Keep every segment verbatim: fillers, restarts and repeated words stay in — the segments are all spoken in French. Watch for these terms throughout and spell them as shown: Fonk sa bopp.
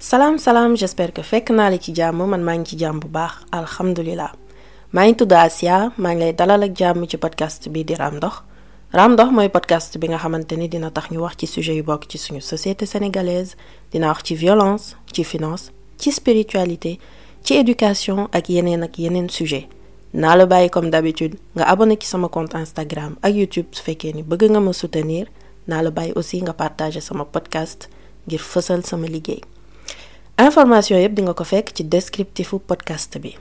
Salam salam, j'espère que fekk naa la ci jàmm, man maa ngi ci jàmm bu baax, alhamdulillah. Maa ngi tudd Asia, maa ngi lay dalal ak jàmm ci podcast bi di Raam Ndox. Raam Ndox mooy podcast bi nga xamante ni dina tax ñu wax ci sujet yu bokk ci suñu société sénégalaise, dina wax ci violence, ci finance, ci spiritualité, ci éducation ak yeneen ak yeneen sujet. Naa la bàyyi comme d'habitude nga abonné ci sama compte Instagram ak YouTube su fekkee ni bëgg nga ma soutenir, naa la bàyyi aussi nga partager sama podcast ngir fësal sama liggéey. Information yëpp di nga ko fekk ci descriptifu podcast bi.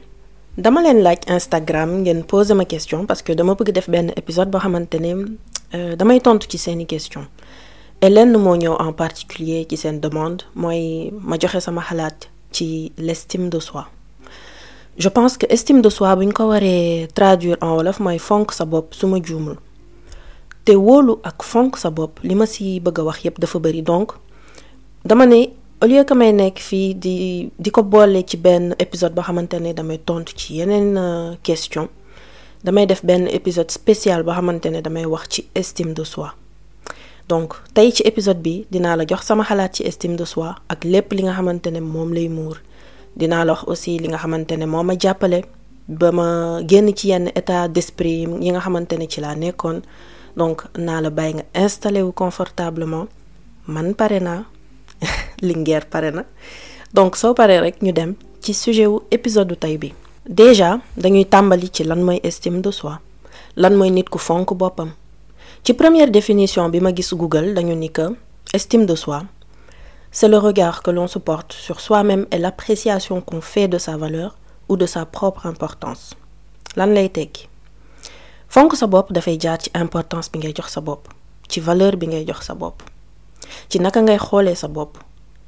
Dama leen laaj Instagram ngeen poser ma question parce que dama bëgg def benn épisode boo xamante ne euh, damay tontu ci seeni question. Et lenn moo ñëw en particulier ci seen demande mooy ma joxe sama xalaat ci l'estime de soi. Je pense que estime de soi buñ ko waree traduire en wolof mooy fonk sa bopp su ma juumul. Te wóolu ak fonk sa bopp li ma si bëgg a wax yëpp dafa bëri donc dama ne. Au lieu que may nekk fii di di ko boole ci benn épisode boo xamante ne damay tontu ci yeneen question damay def benn épisode spécial boo xamante ne damay wax ci estime de soi. Donc tey ci épisode bi dinaa la jox sama xalaat ci estime de soi ak lépp li nga xamante ne moom lay muur. Dinaa la wax aussi li nga xamante ne moo ma jàppale ba ma génn ci yenn état d'esprit yi nga xamante ne ci laa nekkoon. Donc naa la bàyyi nga installé wu confortablement man pare naa. Linguère pare na donc soo paree rek ñu dem ci sujet wu épisode tey bi. Déjà dañuy tàmbali ci lan mooy estime de soi lan mooy nit ku fonk boppam. Ci première définition bi ma gis Google dañu ni que estime de soi c'est le regard que l'on se porte sur soi-même et l'appréciation qu'on fait de sa valeur ou de sa propre importance. Lan lay tekki fonk sa bopp dafay jaar ci importance bi ngay jox sa bopp ci valeur bi ngay jox sa bopp. Ci naka ngay xoolee sa bopp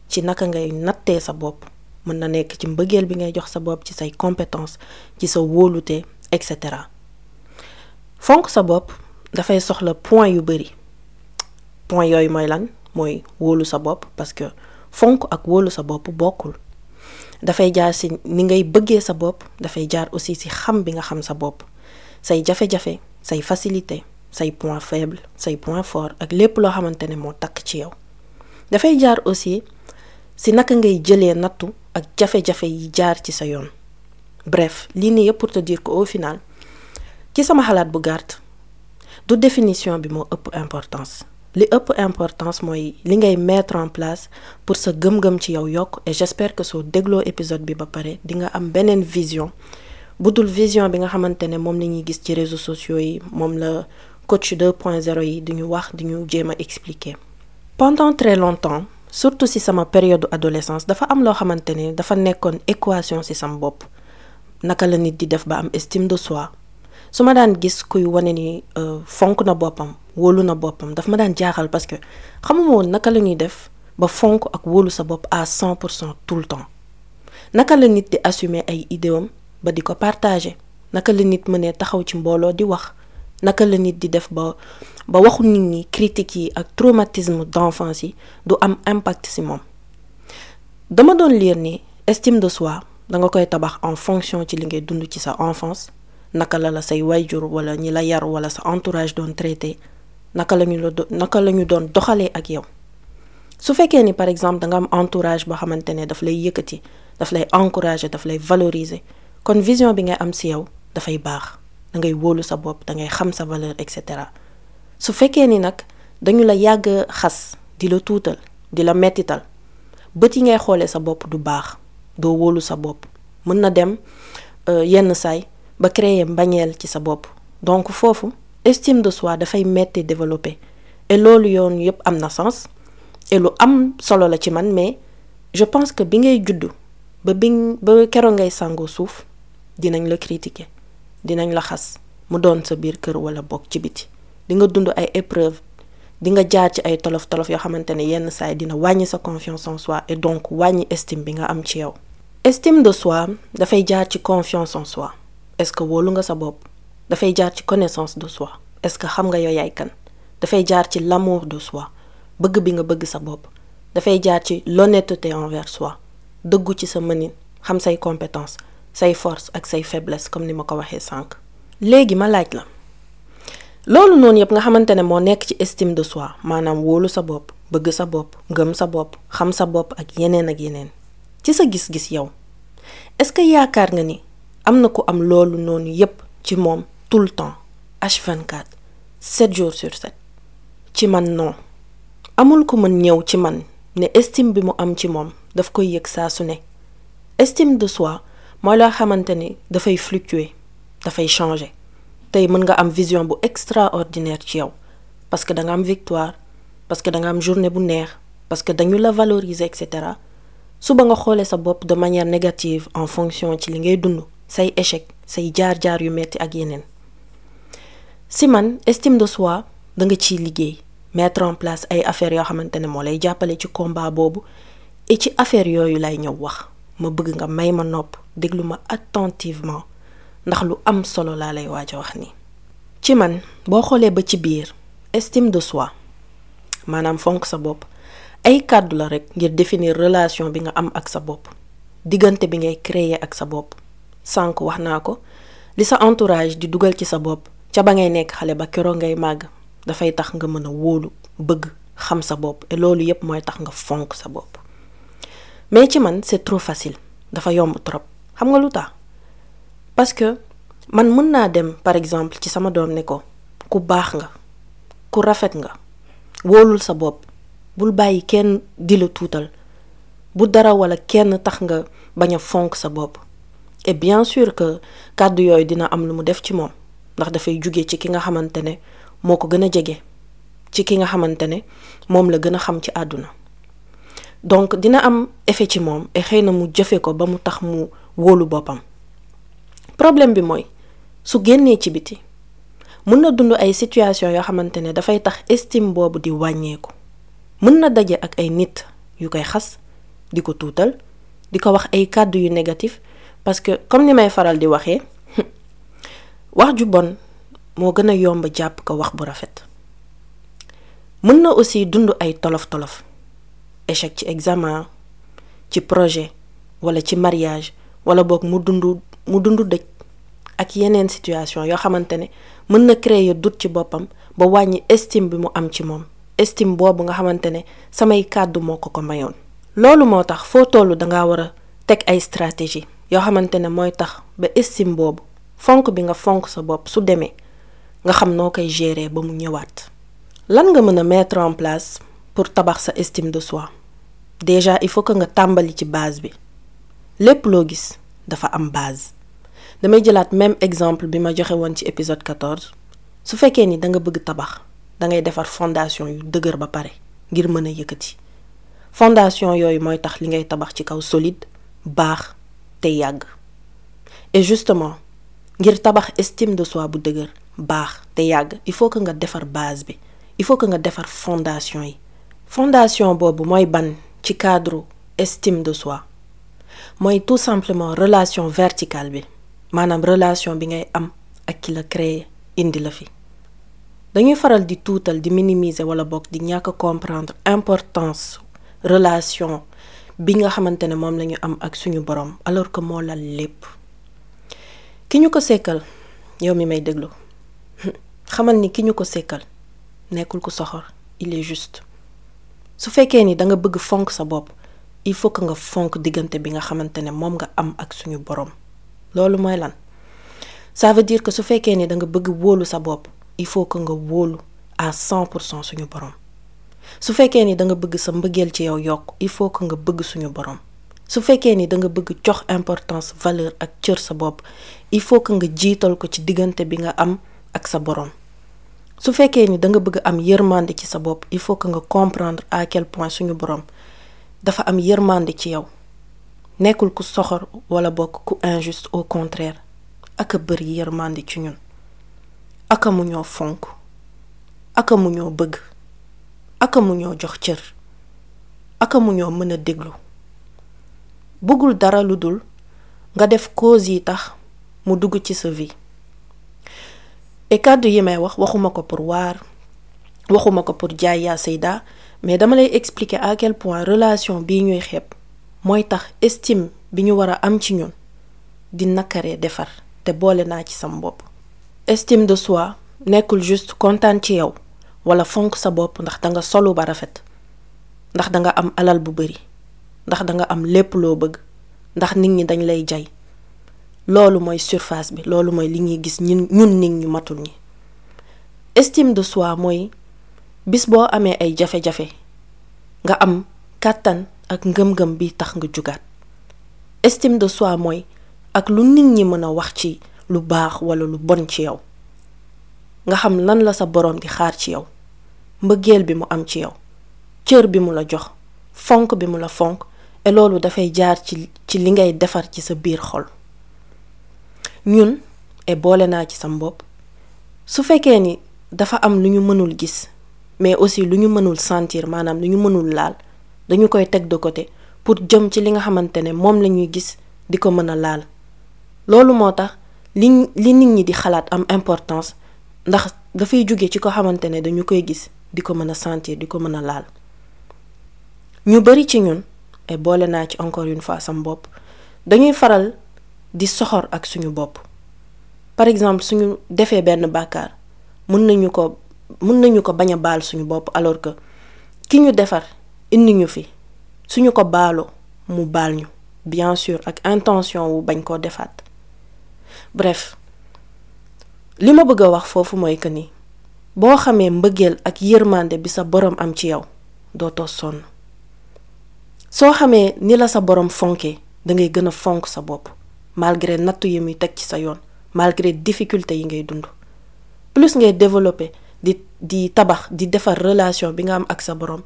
ci naka ngay nattee sa bopp mën na nekk ci mbëggeel bi ngay jox sa bopp ci say compétence ci sa wóolute et cetera. Fonk sa bopp dafay soxla point yu bari point yooyu mooy lan mooy wóolu sa bopp parce que fonk ak wóolu sa bopp bokkul. Dafay jaar ci ni ngay bëggee sa bopp dafay jaar aussi ci xam bi nga xam sa bopp say jafe-jafe say facilité. Say point faible, say point fort ak lépp loo xamante ne moo takk ci yow. Dafay jaar aussi si naka ngay jëlee nattu ak jafe-jafe yi jaar ci sa yoon. Bref, lii nii yëpp pour te dire que au final ci sama xalaat bu gàtt du définition bi moo ëpp importance. Li ëpp importance mooy li ngay mettre en place pour sa gëm-gëm ci yow yokk et j'espère que soo dégloo épisode bi ba pare di nga am beneen vision bu dul vision bi nga xamante ne moom la ñuy gis ci réseaux sociaux yi moom la. Coach deux point zéro yi di ñu wax di ñu jéem a expliquer. Pendant très longtemps surtout si sama période adolescence dafa am loo xamante ne dafa nekkoon équation si sama bopp naka la nit di def ba am estime de soi su ma daan gis kuy wane ni fonk na boppam wóolu na boppam daf ma daan jaaxal parce que xamuma woon naka la ñuy def ba fonk ak wóolu sa bopp à cent pour cent tout le temps naka la nit di assumer ay idéom ba di ko partager naka la nit mënee taxaw ci mbooloo di wax. Naka la nit di def ba ba waxu nit ñi critiques yi ak traumatisme d'enfance yi du am impact ci moom dama doon lire ni estime de soi da nga koy tabax en fonction ci li ngay dund ci sa enfance naka la la say wayjur wala ñi la yar wala sa entourage doon traité naka la ñu la naka la ñu doon doxalee ak yow. Su fekkee ni par exemple da nga am entourage boo xamante ne daf lay yëkkati daf lay encourager daf lay valoriser kon vision bi ngay am ci yow dafay baax. Da ngay wóolu sa bopp da ngay xam sa valeur et cetera su fekkee ni nag dañu la yàgg xas di la tuutal di la mettital bët yi ngay xoolee sa bopp du baax doo wóolu sa bopp mën na dem yenn saay ba créer mbañeel ci sa bopp donc foofu estime de soi dafay metti développer et loolu yoon yëpp am na sens et lu am solo la ci man mais je pense que bi ngay juddu ba bi ba keroog ngay sàngoo suuf dinañ la critiquer. Dinañ la xas mu doon sa biir kër wala bokk ci biti di nga dund ay épreuves di nga jaar ci ay tolof-tolof yoo xamante ne yenn saay dina wàññi sa confiance en soi et donc wàññi estime bi nga am ci yow. Estime de soi dafay jaar ci confiance en soi est-ce que wóolu nga sa bopp dafay jaar ci connaissance de soi est-ce que xam nga yow yaay kan dafay jaar ci l'amour de soi bëgg bi nga bëgg sa bopp dafay jaar ci l'honnêteté envers soi dëggu ci sa mënin xam say compétences. Say force ak say faiblesse comme ni ma ko waxee sànq. Léegi ma laaj la loolu noonu yëpp nga xamante ne moo nekk ci estime de soi maanaam wóolu sa bopp bëgg sa bopp gëm sa bopp xam sa bopp ak yeneen ak yeneen ci sa gis-gis yow est-ce que yaakaar nga ni am na ko am loolu noonu yépp ci moom tout le temps H vingt-quatre sept jours sur sept ci man non amul ko mën ñëw ci man ne estime bi mu am ci moom daf koy yëg saa su ne estime de soi mooy loo xamante ni dafay fluctuer dafay changer tey mën nga am vision bu extraordinaire ci yow parce que da nga am victoire parce que da nga am journée bu neex parce que dañu la valoriser et cetera suba nga xoolee sa bopp de manière négative en fonction ci li ngay dund say échec say jaar-jaar yu metti ak yeneen si man estime de soi da nga ciy liggéey mettre en place ay affaires yoo xamante ne moo lay jàppale ci combat boobu et ci affaire yooyu lay ñëw wax ma bëgg nga may ma nopp déglu ma attentivement ndax lu am solo laa lay waaj a wax ni ci man boo xoolee ba ci biir estime de soi maanaam fonk sa bopp ay kàddu la rek ngir définir relation bi nga am ak sa bopp diggante bi ngay créer ak sa bopp sànq wax naa ko li sa entourage di dugal ci sa bopp ca ba ngay nekk xale ba keroog ngay màgg dafay tax nga mën a wóolu bëgg xam sa bopp et loolu yépp mooy tax nga fonk sa bopp mais ci man c'est trop facile dafa yomb trop xam nga lu tax parce que man mën naa dem par exemple ci sama doom ne ko ku baax nga ku rafet nga wóolul sa bopp bul bàyyi kenn di la tuutal bu dara wala kenn tax nga bañ a fonk sa bopp et bien sûr que kàddu yooyu dina am lu mu def ci moom ndax dafay jugee ci ki nga xamante ne moo ko gën a jege ci ki nga xamante ne moom la gën a xam ci àdduna donc dina am effet ci moom et xëy na mu jëfe ko ba mu tax mu wóolu boppam problème bi mooy su génnee ci biti mën na dund ay situation yoo xamante ne dafay tax estime boobu di wàññeeku mën na daje ak ay nit yu koy xas di ko tuutal di ko wax ay kàddu yu négatif parce que comme ni may faral di waxee wax ju bon moo gën a yomb jàpp ko wax bu rafet mën na aussi dund ay tolof-tolof échec ci examen ci projet wala ci mariage wala boog mu dund mu dund dëj ak yeneen situation yoo xamante ne mën na créer doute ci boppam ba wàññi estime bi mu am ci moom estime boobu nga xamante ne samay kàddu moo ko ko mayoon loolu moo tax foo tollu dangaa war a teg ay stratégie yoo xamante ne mooy tax ba estime boobu fonk bi nga fonk sa bopp su demee nga xam noo koy gérer ba mu ñëwaat lan nga mën a mettre en place pour tabax sa estime de soi déjà il faut que nga tàmbali ci base bi lépp loo gis dafa am base damay jëlaat même exemple bi ma joxe woon ci épisode quatorze su fekkee ni da nga bëgg tabax da ngay defar fondation yu dëgër ba pare ngir mën a yëkkati fondation yooyu mooy tax li ngay tabax ci kaw solide baax te yàgg et justement ngir tabax estime de soi bu dëgër baax te yàgg il faut que nga defar base bi il faut que nga defar fondation yi fondation boobu mooy ban ci cadre estime de soi mooy tout simplement relation verticale bi maanaam relation bi ngay am ak ki la créer indi la fi dañuy faral di tuutal di minimiser wala boog di ñàkk comprendre importance relation bi nga xamante ne moom la ñu am ak suñu borom alors que moo lal lépp ki ñu ko sekkal yow mi may déglu xamal ni ki ñu ko sekkal nekkul ko soxor il est juste su fekkee ni da nga bëgg fonk sa bopp il faut que nga fonk diggante bi nga xamante ne moom nga am ak suñu borom loolu mooy lan ça veut dire que su fekkee ni da nga bëgg wóolu sa bopp il faut que nga wóolu à cent pour cent suñu borom su fekkee ni da nga bëgg sa mbëggeel ci yow yokk il faut que nga bëgg suñu borom su fekkee ni da nga bëgg jox importance valeur ak cër sa bopp il faut que nga jiital ko ci diggante bi nga am ak sa borom su fekkee ni da nga bëgg am yërmande ci sa bopp il faut que nga comprendre à quel point suñu borom dafa am yërmande ci yow nekkul ku soxor wala bokk ku injuste au contraire ak a bëri yërmande ci ñun aka mu ñoo fonk aka mu ñoo bëgg aka mu ñoo jox cër aka mu ñoo mën a déglu bëggul dara lu dul nga def cause yi tax mu dugg ci sa vie et kàddu yi may wax waxuma ko pour waar waxuma ko pour jaay yaa sayda mais dama lay expliquer à quel point relation bii ñuy xeeb mooy tax estime bi ñu war a am ci ñun di nakaree defar te boole naa ci sam bopp estime de soi nekkul juste kontaan ci yow wala fonk sa bopp ndax da nga solu ba rafet ndax da nga am alal bu bari ndax da nga am lépp loo bëgg ndax nit ñi dañ lay jay loolu mooy surface bi loolu mooy li ñuy gis ñun ñun nit ñu matul ñi estime de soi mooy bis boo amee ay jafe-jafe nga am kàttan ak ngëm-ngëm bi tax nga jugaat estime de soi mooy ak lu nit ñi mën a wax ci lu baax wala lu bon ci yow nga xam lan la sa borom di xaar ci yow mbëggeel bi mu am ci yow cër bi mu la jox fonk bi mu la fonk et loolu dafay jaar ci ci li ngay defar ci sa biir xol ñun et boole naa ci sam bopp su fekkee ni dafa am lu ñu mënul gis mais aussi lu ñu mënul sentir maanaam lu ñu mënul laal dañu koy teg de côté pour jëm ci li nga xamante ne moom la ñuy gis di ko mën a laal loolu moo tax li li nit ñi di xalaat am importance ndax dafay jóge ci ko xamante ne dañu koy gis di ko mën a sentir di ko mën a laal ñu bari ci ñun et boole naa ci encore une fois sam bopp dañuy faral di soxor ak suñu bopp par exemple suñu defee benn bàkkaar mën nañu ko mën nañu ko bañ a baal suñu bopp alors que ki ñu defar indi ñu fi suñu ko baalo mu baal ñu bien sûr ak intention wu bañ koo defaat bref li ma bëgg a wax foofu mooy que ni boo xamee mbëggeel ak yërmande bi sa borom am ci yow dootoo sonn soo xamee ni la sa borom fonkee da ngay gën a fonk sa bopp malgré nattu yi muy teg ci sa yoon malgré difficulté yi ngay dund plus ngay développer di di tabax di defar relation bi nga am ak sa borom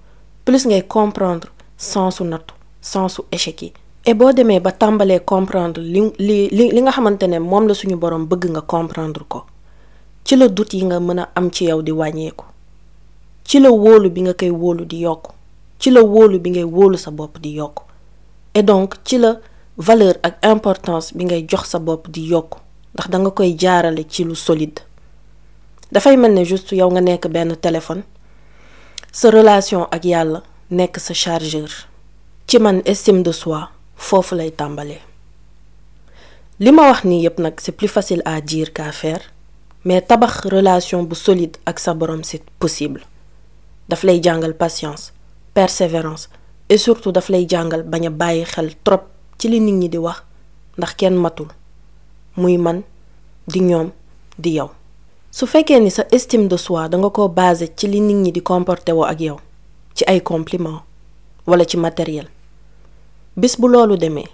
plus ngay comprendre sensu nattu sensu échec yi et boo demee ba tàmbalee comprendre li li li li nga xamante ne moom la suñu borom bëgg nga comprendre ko ci la doute yi nga mën a am ci yow di wàññeeku ci la wóolu bi nga koy wóolu di yokk ci la wóolu bi ngay wóolu sa bopp di yokk et donc ci la valeur ak importance bi ngay jox sa bopp di yokk ndax da nga koy jaarale ci lu solide dafay mel ne juste yow nga nekk benn téléphone sa relation ak yàlla nekk sa chargeur ci man estime de soi foofu lay tàmbalee li ma wax nii yépp nag c'est plus facile à dire qu'à faire mais tabax relation bu solide ak sa borom c'est possible daf lay jàngal patience persévérance et surtout daf lay jàngal bañ a bàyyi xel trop ci li nit ñi di wax ndax kenn matul muy man di ñoom di yow su fekkee ni sa estime de soi da nga ko basé ci li nit ñi di comporté woo ak yow ci ay compliment wala ci matériel bis bu loolu demee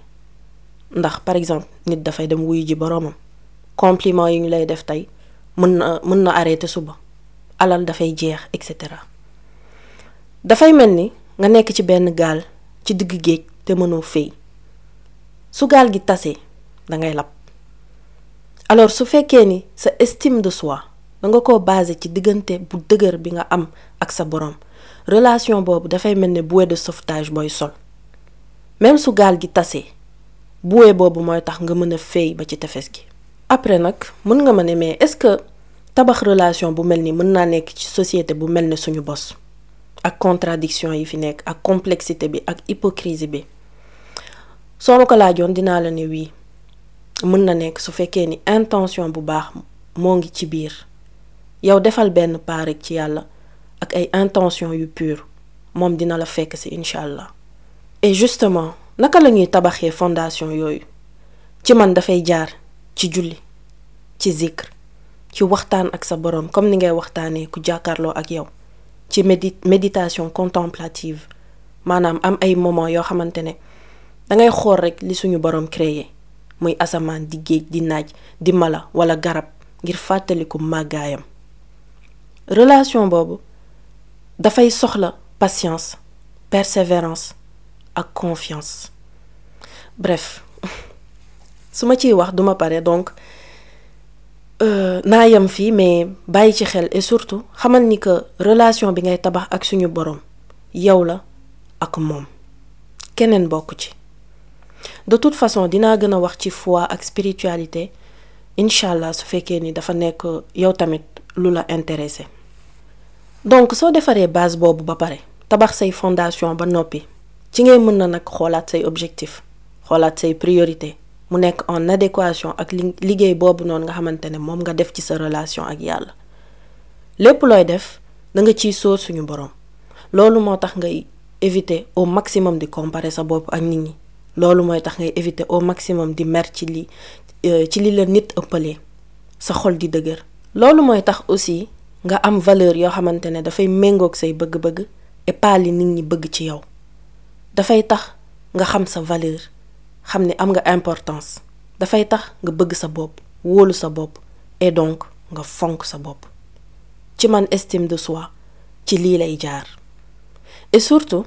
ndax par exemple nit dafay dem wuyu ji boroomam compliment yi ñu lay def tey mën na mën na arrêté suba alal dafay jeex et cetera dafay mel ni nga nekk ci benn gaal ci digg géej te mënoo fay su gaal gi tasee da ngay lab alors su fekkee ni sa estime de soi da nga ko basé ci diggante bu dëgër bi nga am ak sa borom relation boobu dafay mel ne bouée de sauvetage booy sol même su gaal gi tasee bouée boobu mooy tax nga mën a fay ba ci tefes gi après nag mën nga ma ne mais est-ce que tabax relation bu mel ni mën naa nekk ci société bu mel ne suñu bos ak contradiction yi fi nekk ak complexité bi ak hypocrisie bi soo ma ko laajoon dinaa la ne wii mën na nekk su fekkee ni intention bu baax moo ngi ci biir yow defal benn part rek ci yàlla ak ay intention yu pure moom dina la fekk si incha allah et justement naka la ñuy tabaxee fondation yooyu ci man dafay jaar ci julli ci zikr ci waxtaan ak sa borom comme ni ngay waxtaanee ku jàkkaarloo ak yow ci médi méditation contemplative maanaam am ay moment yoo xamante ne dangay xool rek li suñu borom créé muy asamaan di géej di naaj di mala wala garab ngir fàttaliku màggaayam relation boobu dafay soxla patience persévérance ak confiance bref su ma ciy wax duma pare donc naa yam fii mais bàyyi ci xel et surtout xamal ni que relation bi ngay tabax ak suñu borom yow la ak moom keneen bokk ci de toute façon dinaa gën a wax ci foi ak spiritualité incha allah su fekkee ni dafa nekk yow tamit lu la intéressé donc soo defaree base boobu ba pare tabax say fondation ba noppi ci ngay mën na nag xoolaat say objectif xoolaat say priorité mu nekk en adéquation ak li liggéey boobu noonu nga xamante ne moom nga def ci sa relation ak yàlla lépp looy def da nga ciy sóor suñu borom loolu moo tax ngay éviter au maximum de comparer sa bopp ak nit ñi loolu mooy tax ngay éviter au maximum di mer ci li ci li la nit ëppale sa xol di dëgër loolu mooy tax aussi nga am valeur yoo xamante ne dafay méngoog say bëgg-bëgg et pas li nit ñi bëgg ci yow dafay tax nga xam sa valeur xam ne am nga importance dafay tax nga bëgg sa bopp wóolu sa bopp et donc nga fonk sa bopp ci man estime de soi ci lii lay jaar et surtout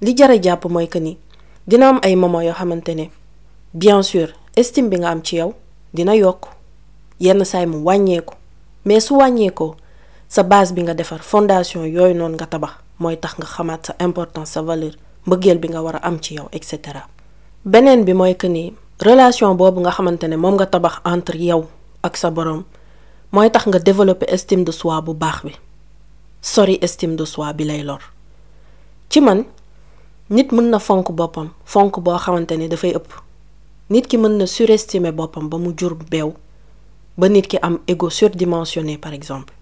li jara jàpp mooy que ni dina am ay moments yoo xamante ne bien sûr estime bi nga am ci yow dina yokk yenn saay mu wàññeeku mais su wàññeekoo sa base bi nga defar fondation yooyu noonu nga tabax mooy tax nga xamaat sa importance sa valeur mbëggeel bi nga war a am ci yow et cetera. beneen bi mooy que ni relation boobu nga xamante ne moom nga tabax entre yow ak sa borom mooy tax nga développer estime de soi bu baax bi sori estime de soi bi lay lor ci man nit mën na fonk boppam fonk boo xamante ne dafay ëpp nit ki mën na surestimer boppam ba mu jur beew ba nit ki am ego surdimensionné par exemple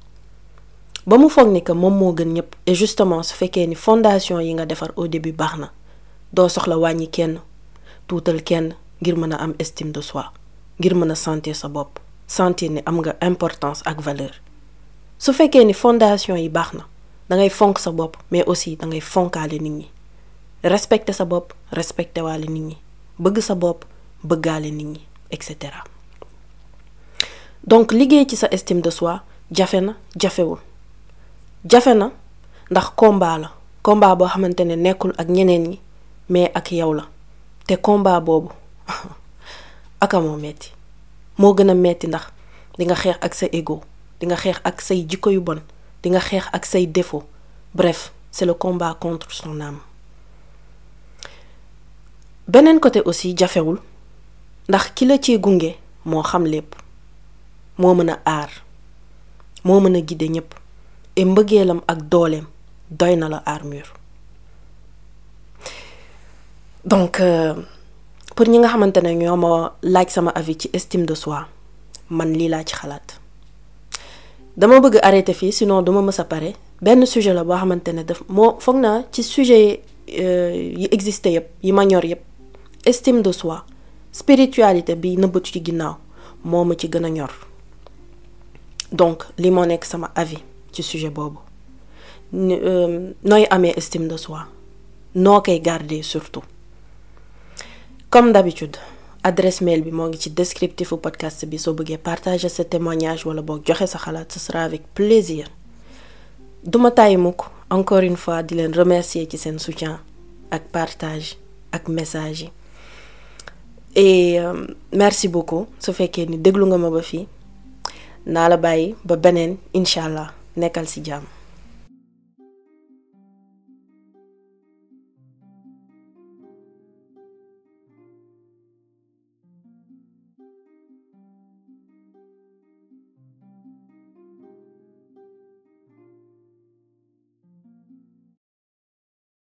ba mu foog ni que moom moo gën ñëpp et justement su fekkee ni fondation yi nga defar au début baax na doo soxla wàññi kenn tuutal kenn ngir mën a am estime de soi ngir mën a sentir sa bopp sentir ni am nga importance ak valeur su fekkee ni fondation yi baax na da ngay fonk sa bopp mais aussi da ngay fonkaale nit ñi respecter sa bopp respecter waale nit ñi bëgg sa bopp bëggaale nit ñi et cetera donc liggéey ci sa estime de soi jafe na jafewul jafe na ndax combat la combat boo xamante ne nekkul ak ñeneen ñi mais ak yow la te combat boobu aka moo metti moo gën a metti ndax di nga xeex ak sa ego di nga xeex ak say jikko yu bon di nga xeex ak say défaut bref c'est le combat contre son âme beneen côté aussi jafewul ndax ki la ciy gunge moo xam lépp moo mën a aar moo mën a guider ñëpp et mbëggeelam ak dooleem doy na la armure donc euh, pour ñi nga xamante ne ñoo ma laaj sama avis ci estime de soi man lii laa ci xalaat dama bëgg arrêter fii sinon duma mës a pare benn sujet la boo xamante ne daf moo foog naa ci sujet yi existé yëpp yi ma ñor yëpp estime de soi spiritualité bi nëbbatu ci ginnaaw moo ma ci gën a ñor donc li moo nekk sama avis ci sujet boobu nooy amee estime de soi noo koy garder surtout comme d'habitude adresse mail bi moo ngi ci descriptif u podcast bi soo bëggee partager sa témoignage wala boog joxe sa xalaat ce sera avec plaisir duma tàyyi mukk encore une fois di leen remercier ci seen soutien ak partage ak message yi et euh, merci beaucoup su fekkee ni déglu nga ma ba fii naa la bàyyi ba beneen incha allah nekkal ci jàmm